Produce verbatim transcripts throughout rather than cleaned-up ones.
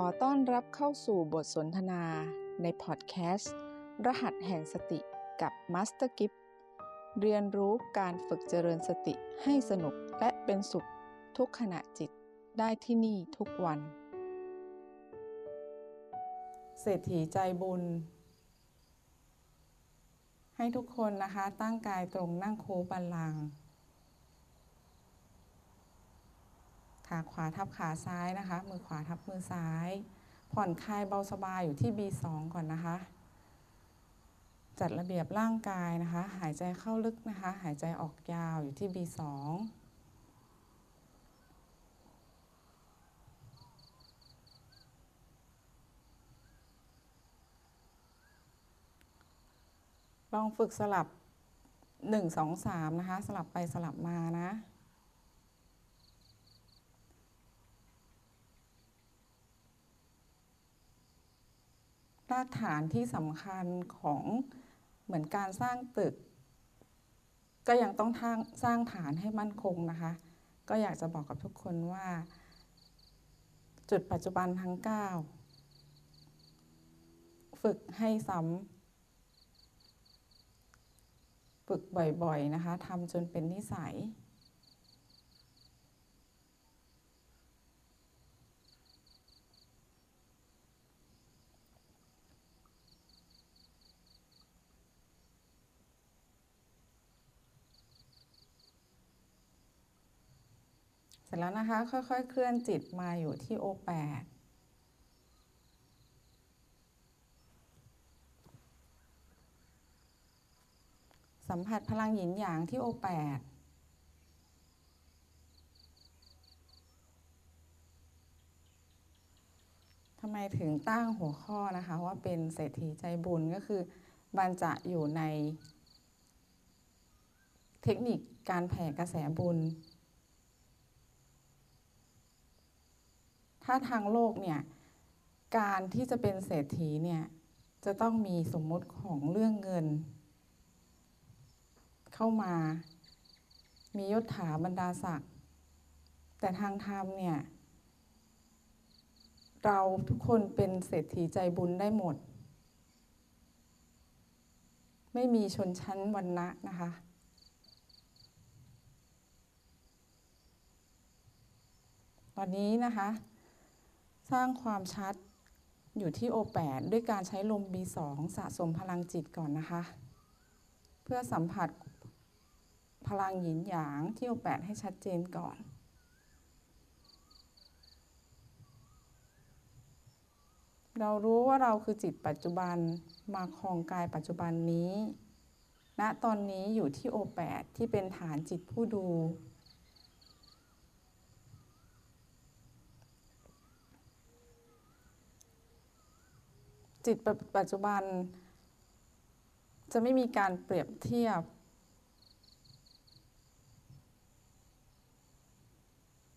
ขอต้อนรับเข้าสู่บทสนทนาในพอดแคสต์รหัสแห่งสติกับมาสเตอร์กิฟเรียนรู้การฝึกเจริญสติให้สนุกและเป็นสุขทุกขณะจิตได้ที่นี่ทุกวันเศรษฐีใจบุญให้ทุกคนนะคะตั้งกายตรงนั่งโค้งบัลลังก์ขาขวาทับขาซ้ายนะคะมือขวาทับมือซ้ายผ่อนคลายเบาสบายอยู่ที่ บี สอง ก่อนนะคะจัดระเบียบร่างกายนะคะหายใจเข้าลึกนะคะหายใจออกยาวอยู่ที่ บี สอง ลองฝึกสลับหนึ่ง สอง สามนะคะสลับไปสลับมานะรากฐานที่สำคัญของเหมือนการสร้างตึกก็ยังต้องสร้างฐานให้มั่นคงนะคะก็อยากจะบอกกับทุกคนว่าจุดปัจจุบันทั้งเก้าฝึกให้ซ้ำฝึกบ่อยๆนะคะทำจนเป็นนิสัยเสร็จแล้วนะคะค่อยๆเคลื่อนจิตมาอยู่ที่โอแปดสัมผัสพลังหยินหยางที่โอแปดทำไมถึงตั้งหัวข้อนะคะว่าเป็นเศรษฐีใจบุญก็คือมันจะอยู่ในเทคนิคการแผ่กระแสบุญถ้าทางโลกเนี่ยการที่จะเป็นเศรษฐีเนี่ยจะต้องมีสมมติของเรื่องเงินเข้ามามียศถาบรรดาศักดิ์แต่ทางธรรมเนี่ยเราทุกคนเป็นเศรษฐีใจบุญได้หมดไม่มีชนชั้นวรรณะนะคะตอนนี้นะคะสร้างความชัดอยู่ที่โอแปดด้วยการใช้ลม บี สอง สะสมพลังจิตก่อนนะคะเพื่อสัมผัสพลังหยินหยางที่โอแปดให้ชัดเจนก่อนเรารู้ว่าเราคือจิตปัจจุบันมาครองกายปัจจุบันนี้ณตอนนี้อยู่ที่โอแปดที่เป็นฐานจิตผู้ดูจิตปัจจุบันจะไม่มีการเปรียบเทียบ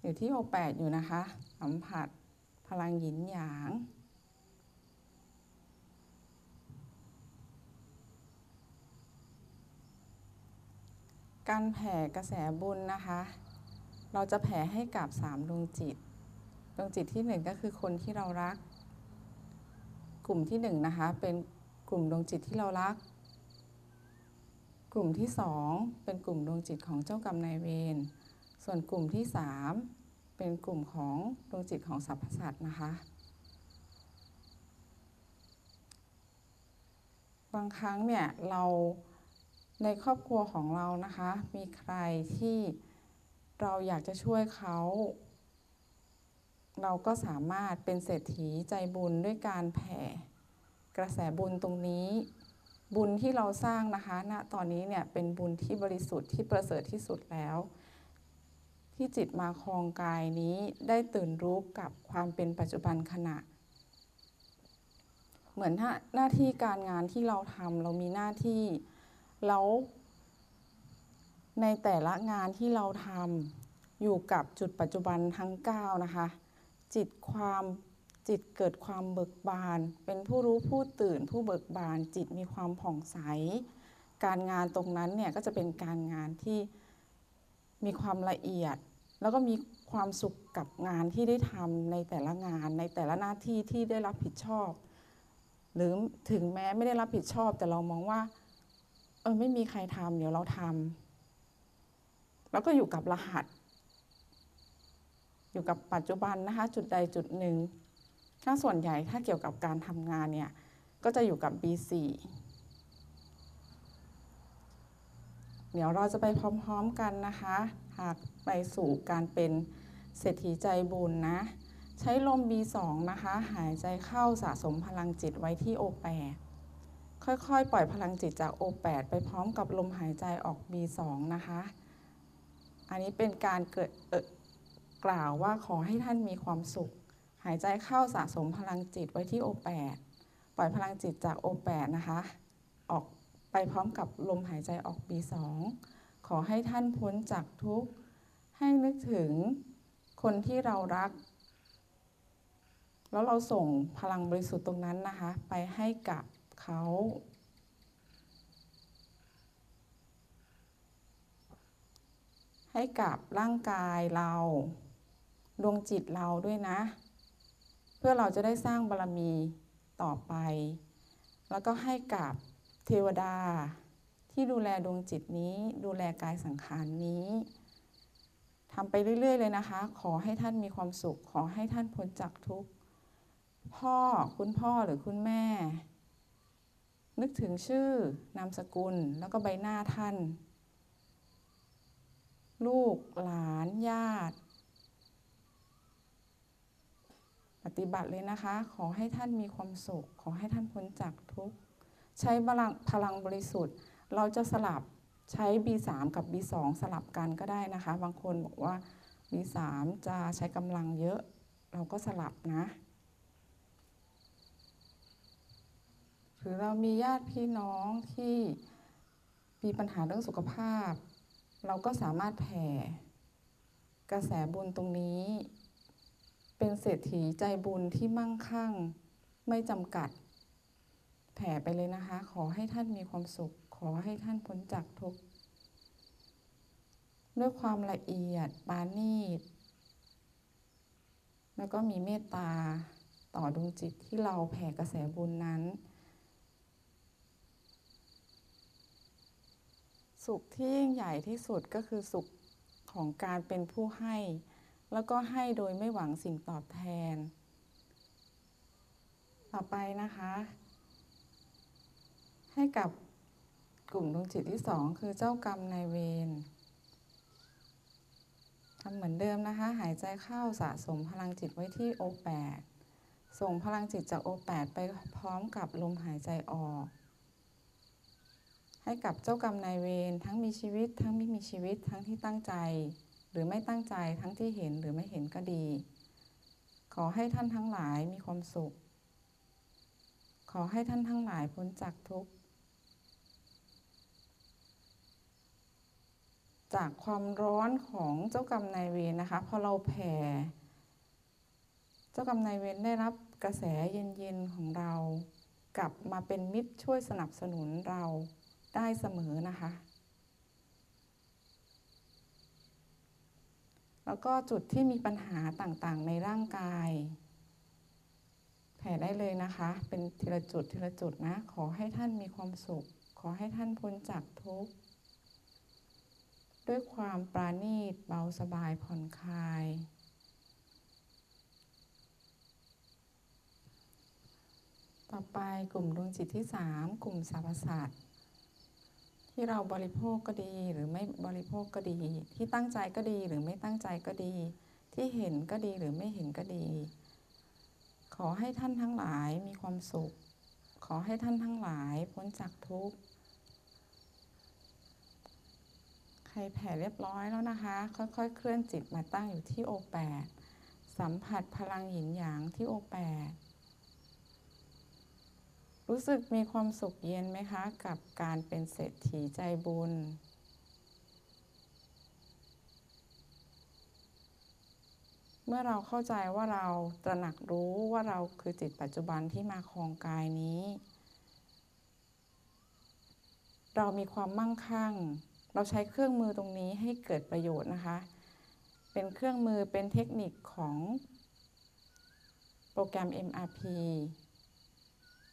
อยู่ที่โอแปดอยู่นะคะสัมผัสพลังหยินหยางการแผ่กระแสบุญนะคะเราจะแผ่ให้กับสามดวงจิตดวงจิตที่หนึ่งก็คือคนที่เรารักกลุ่มที่หนึ่งนะคะเป็นกลุ่มดวงจิตที่เรารักกลุ่มที่สองเป็นกลุ่มดวงจิตของเจ้ากรรมนายเวรส่วนกลุ่มที่สามเป็นกลุ่มของดวงจิตของสรรพสัตว์นะคะบางครั้งเนี่ยเราในครอบครัวของเรานะคะมีใครที่เราอยากจะช่วยเขาเราก็สามารถเป็นเศรษฐีใจบุญด้วยการแผ่กระแสบุญตรงนี้บุญที่เราสร้างนะคะณตอนนี้เนี่ยเป็นบุญที่บริสุทธิ์ที่ประเสริฐที่สุดแล้วที่จิตมาครองกายนี้ได้ตื่นรู้กับความเป็นปัจจุบันขณะเหมือนหน้าที่การงานที่เราทำเรามีหน้าที่แล้วในแต่ละงานที่เราทำอยู่กับจุดปัจจุบันทั้งเก้านะคะจิตความจิตเกิดความเบิกบานเป็นผู้รู้ผู้ตื่นผู้เบิกบานจิตมีความผ่องใสการงานตรงนั้นเนี่ยก็จะเป็นการงานที่มีความละเอียดแล้วก็มี ความสุขกับงานที่ได้ทำในแต่ละงานในแต่ละหน้าที่ที่ได้รับผิดชอบหรือถึงแม้ไม่ได้รับผิดชอบแต่เรามองว่าเออไม่มีใครทำเดี๋ยวเราทำแล้วก็อยู่กับรหัสอยู่กับปัจจุบันนะคะจุดใดจุดหนึ่งถ้าส่วนใหญ่ถ้าเกี่ยวกับการทำงานเนี่ยก็จะอยู่กับ บี สี่ เดี๋ยวเราจะไปพร้อมๆกันนะคะหากไปสู่การเป็นเศรษฐีใจบุญนะใช้ลม บี สอง นะคะหายใจเข้าสะสมพลังจิตไว้ที่ โอ แปด ค่อยๆปล่อยพลังจิตจาก โอ แปด ไปพร้อมกับลมหายใจออก บี สอง นะคะอันนี้เป็นการเกิดกล่าวว่าขอให้ท่านมีความสุขหายใจเข้าสะสมพลังจิตไว้ที่ โอ แปด ปล่อยพลังจิตจาก โอ แปด นะคะออกไปพร้อมกับลมหายใจออก บี สอง ขอให้ท่านพ้นจากทุกข์ให้นึกถึงคนที่เรารักแล้วเราส่งพลังบริสุทธิ์ตรงนั้นนะคะไปให้กับเขาให้กับร่างกายเราดวงจิตเราด้วยนะเพื่อเราจะได้สร้างบารมีต่อไปแล้วก็ให้กับเทวดาที่ดูแลดวงจิตนี้ดูแลกายสังขารนี้ทำไปเรื่อยๆเลยนะคะขอให้ท่านมีความสุขขอให้ท่านพ้นจากทุกข์พ่อคุณพ่อหรือคุณแม่นึกถึงชื่อนามสกุลแล้วก็ใบหน้าท่านลูกหลานญาติปฏิบัติเลยนะคะขอให้ท่านมีความสุขขอให้ท่านพ้นจากทุกข์ใช้พลังบริสุทธิ์เราจะสลับใช้ บี สาม กับ บี สอง สลับกันก็ได้นะคะบางคนบอกว่า บี สาม จะใช้กำลังเยอะเราก็สลับนะหรือเรามีญาติพี่น้องที่มีปัญหาเรื่องสุขภาพเราก็สามารถแผ่กระแสบุญตรงนี้เป็นเศรษฐีใจบุญที่มั่งคั่งไม่จำกัดแผ่ไปเลยนะคะขอให้ท่านมีความสุขขอให้ท่านพ้นจากทุกข์ด้วยความละเอียดปราณีตแล้วก็มีเมตตาต่อดวงจิตที่เราแผ่กระแสบุญนั้นสุขที่ยิ่งใหญ่ที่สุดก็คือสุขของการเป็นผู้ให้แล้วก็ให้โดยไม่หวังสิ่งตอบแทนต่อไปนะคะให้กับกลุ่มดวงจิตที่สองคือเจ้ากรรมนายเวรทำเหมือนเดิมนะคะหายใจเข้าสะสมพลังจิตไว้ที่ โอ แปด ส่งพลังจิตจาก โอ แปด ไปพร้อมกับลมหายใจออกให้กับเจ้ากรรมนายเวรทั้งมีชีวิตทั้งไม่มีชีวิตทั้งที่ตั้งใจหรือไม่ตั้งใจทั้งที่เห็นหรือไม่เห็นก็ดีขอให้ท่านทั้งหลายมีความสุขขอให้ท่านทั้งหลายพ้นจากทุกข์จากความร้อนของเจ้ากรรมนายเวรนะคะพอเราแผ่เจ้ากรรมนายเวรได้รับกระแสเย็นๆของเรากลับมาเป็นมิตรช่วยสนับสนุนเราได้เสมอนะคะแล้วก็จุดที่มีปัญหาต่างๆในร่างกายแผ่ได้เลยนะคะเป็นทีละจุดทีละจุดนะขอให้ท่านมีความสุขขอให้ท่านพ้นจากทุกข์ด้วยความปราณีตเบาสบายผ่อนคลายต่อไปกลุ่มดวงจิตที่สามกลุ่มสรรพสัตว์ที่เราบริโภคก็ดีหรือไม่บริโภคก็ดีที่ตั้งใจก็ดีหรือไม่ตั้งใจก็ดีที่เห็นก็ดีหรือไม่เห็นก็ดีขอให้ท่านทั้งหลายมีความสุขขอให้ท่านทั้งหลายพ้นจากทุกข์ใครแผ่เรียบร้อยแล้วนะคะค่อยๆเคลื่อนจิตมาตั้งอยู่ที่ โอ แปด สัมผัสพลังหยินหยางที่ โอ แปด รู้สึกมีความสุขเย็นไหมคะกับการเป็นเศรษฐีใจบุญเมื่อเราเข้าใจว่าเราตระหนักรู้ว่าเราคือจิตปัจจุบันที่มาครองกายนี้เรามีความมั่งคั่งเราใช้เครื่องมือตรงนี้ให้เกิดประโยชน์นะคะ เป็นเครื่องมือเป็นเทคนิคของโปรแกรม เอ็ม อาร์ พี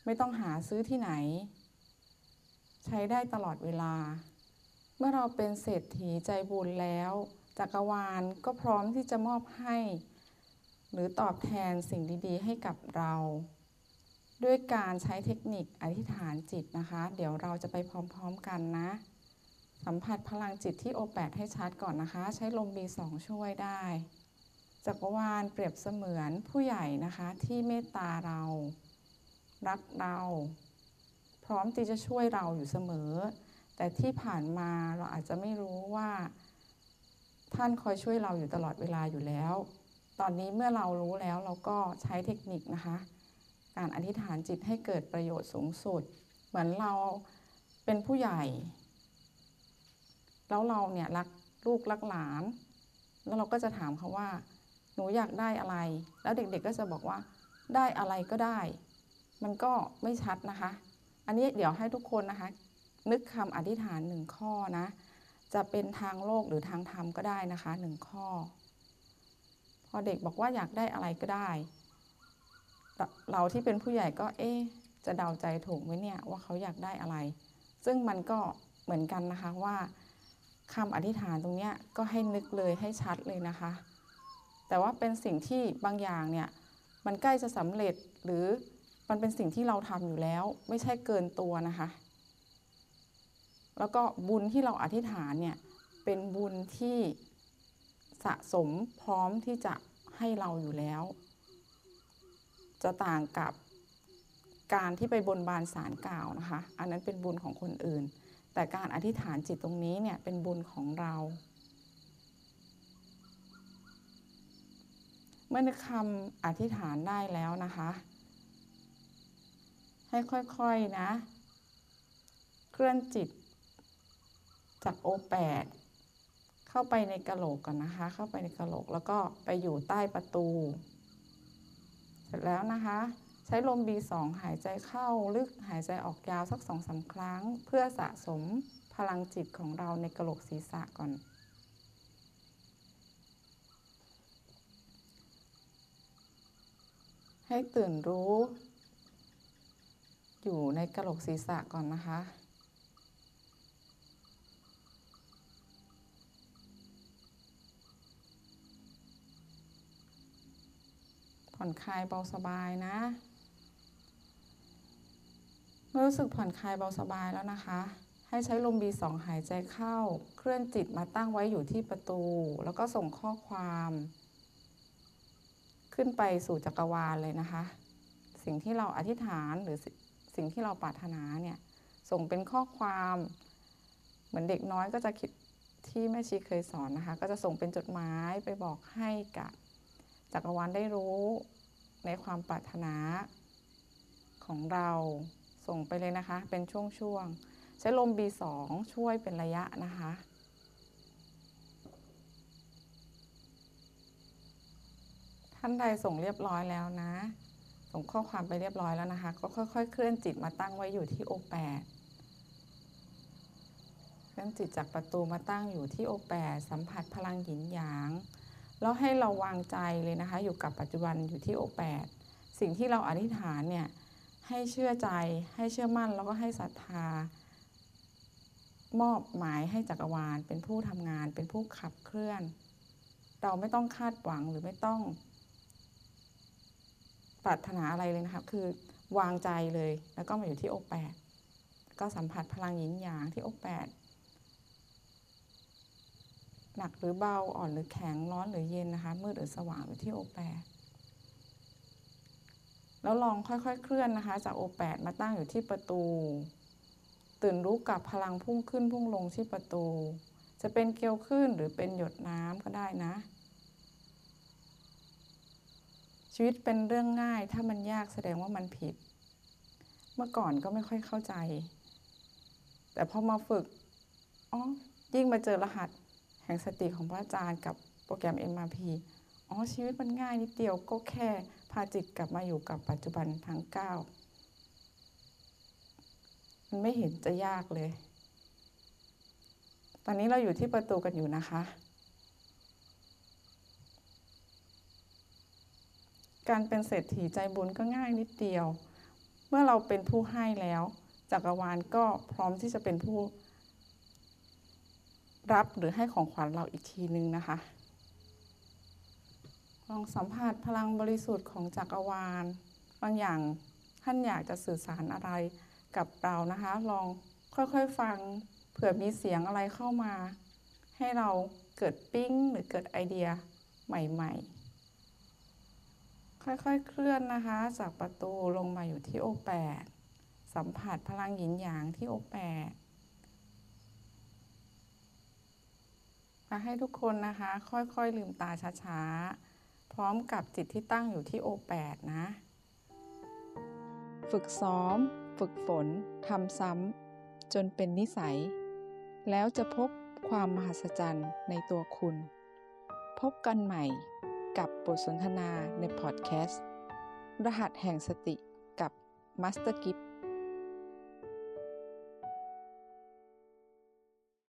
ไม่ต้องหาซื้อที่ไหนใช้ได้ตลอดเวลาเมื่อเราเป็นเศรษฐีใจบุญแล้วจักรวาลก็พร้อมที่จะมอบให้หรือตอบแทนสิ่งดีๆให้กับเราด้วยการใช้เทคนิคอธิษฐานจิตนะคะเดี๋ยวเราจะไปพร้อมๆกันนะสัมผัสพลังจิตที่โอแปดให้ชัดก่อนนะคะใช้ลมบีสองช่วยได้จักรวาลเปรียบเสมือนผู้ใหญ่นะคะที่เมตตาเรารักเราพร้อมที่จะช่วยเราอยู่เสมอแต่ที่ผ่านมาเราอาจจะไม่รู้ว่าท่านคอยช่วยเราอยู่ตลอดเวลาอยู่แล้วตอนนี้เมื่อเรารู้แล้วเราก็ใช้เทคนิคนะคะการอธิษฐานจิตให้เกิดประโยชน์สูงสุดเหมือนเราเป็นผู้ใหญ่แล้วเราเนี่ยรักลูกรักหลานแล้วเราก็จะถามเขาว่าหนูอยากได้อะไรแล้วเด็กๆ ก็จะบอกว่าได้อะไรก็ได้มันก็ไม่ชัดนะคะอันนี้เดี๋ยวให้ทุกคนนะคะนึกคำอธิษฐานหนึ่งข้อนะจะเป็นทางโลกหรือทางธรรมก็ได้นะคะหนึ่งข้อพอเด็กบอกว่าอยากได้อะไรก็ได้เราที่เป็นผู้ใหญ่ก็เอ๊ะจะเดาใจถูกไหมเนี่ยว่าเขาอยากได้อะไรซึ่งมันก็เหมือนกันนะคะว่าคำอธิษฐานตรงนี้ก็ให้นึกเลยให้ชัดเลยนะคะแต่ว่าเป็นสิ่งที่บางอย่างเนี่ยมันใกล้จะสำเร็จหรือมันเป็นสิ่งที่เราทำอยู่แล้วไม่ใช่เกินตัวนะคะแล้วก็บุญที่เราอธิษฐานเนี่ยเป็นบุญที่สะสมพร้อมที่จะให้เราอยู่แล้วจะต่างกับการที่ไปบนบานศาลกล่าวนะคะอันนั้นเป็นบุญของคนอื่นแต่การอธิษฐานจิตตรงนี้เนี่ยเป็นบุญของเราเมื่อนึกคำอธิษฐานได้แล้วนะคะให้ค่อยๆนะเคลื่อนจิตจากโอแปดเข้าไปในกะโหลกก่อนนะคะเข้าไปในกะโหลกแล้วก็ไปอยู่ใต้ประตูเสร็จแล้วนะคะใช้ลม บี สอง หายใจเข้าลึกหายใจออกยาวสัก สองถึงสาม ครั้งเพื่อสะสมพลังจิตของเราในกะโหลกศีรษะก่อนให้ตื่นรู้อยู่ในกะโหลกศีรษะก่อนนะคะผ่อนคลายเบาสบายนะเมื่อรู้สึกผ่อนคลายเบาสบายแล้วนะคะให้ใช้ลม บี สอง หายใจเข้าเคลื่อนจิตมาตั้งไว้อยู่ที่ประตูแล้วก็ส่งข้อความขึ้นไปสู่จักรวาลเลยนะคะสิ่งที่เราอธิษฐานหรือสิ่งที่เราปรารถนาเนี่ยส่งเป็นข้อความเหมือนเด็กน้อยก็จะคิดที่แม่ชีเคยสอนนะคะก็จะส่งเป็นจดหมายไปบอกให้กับจักรวาลได้รู้ในความปรารถนาของเราส่งไปเลยนะคะเป็นช่วงๆใช้ลม บี สอง ช่วยเป็นระยะนะคะท่านใดส่งเรียบร้อยแล้วนะส่งข้อความไปเรียบร้อยแล้วนะคะก็ค่อยๆเคลื่อนจิตมาตั้งไว้อยู่ที่โอแปดเคลื่อนจิตจากประตูมาตั้งอยู่ที่โอแปดสัมผัสพลังหยินหยางแล้วให้เราวางใจเลยนะคะอยู่กับปัจจุบันอยู่ที่โอแปดสิ่งที่เราอธิษฐานเนี่ยให้เชื่อใจให้เชื่อมั่นแล้วก็ให้ศรัทธามอบหมายให้จักรวาลเป็นผู้ทำงานเป็นผู้ขับเคลื่อนเราไม่ต้องคาดหวังหรือไม่ต้องปรารถนาอะไรเลยนะคะคือวางใจเลยแล้วก็มาอยู่ที่โอแปดก็สัมผัสพลังหยินหยางที่โอแปดหนักหรือเบาอ่อนหรือแข็งร้อนหรือเย็นนะคะมืดหรือสว่างอยู่ที่โอแปดแล้วลองค่อยๆเคลื่อนนะคะจากโอแปดมาตั้งอยู่ที่ประตูตื่นรู้กับพลังพุ่งขึ้นพุ่งลงที่ประตูจะเป็นเกลียวขึ้นหรือเป็นหยดน้ำก็ได้นะชีวิตเป็นเรื่องง่ายถ้ามันยากแสดงว่ามันผิดเมื่อก่อนก็ไม่ค่อยเข้าใจแต่พอมาฝึกอ๋อยิ่งมาเจอรหัสแห่งสติของพระอาจารย์กับโปรแกรม เอ็ม อาร์ พี อ๋อชีวิตมันง่ายนิดเดียวก็แค่พาจิตกลับมาอยู่กับปัจจุบันทั้งเก้ามันไม่เห็นจะยากเลยตอนนี้เราอยู่ที่ประตูกันอยู่นะคะ การเป็นเศรษฐีใจบุญก็ง่ายนิดเดียวเมื่อเราเป็นผู้ให้แล้วจักรวาลก็พร้อมที่จะเป็นผู้รับหรือให้ของขวัญเราอีกทีนึงนะคะลองสัมผัสพลังบริสุทธิ์ของจักรวาลบางอย่างท่านอยากจะสื่อสารอะไรกับเรานะคะลองค่อยๆฟังเผื่อมีเสียงอะไรเข้ามาให้เราเกิดปิ๊งหรือเกิดไอเดียใหม่ๆค่อยๆเคลื่อนนะคะจากประตูลงมาอยู่ที่โอแปดสัมผัสพลังหยินหยางที่โอแปดมาให้ทุกคนนะคะค่อยๆลืมตาช้าๆพร้อมกับจิตที่ตั้งอยู่ที่โอแปดนะฝึกซ้อมฝึกฝนทำซ้ำจนเป็นนิสัยแล้วจะพบความมหัศจรรย์ในตัวคุณพบกันใหม่กับบทสนทนาในพอดแคสต์รหัสแห่งสติกับมาสเตอร์กิฟ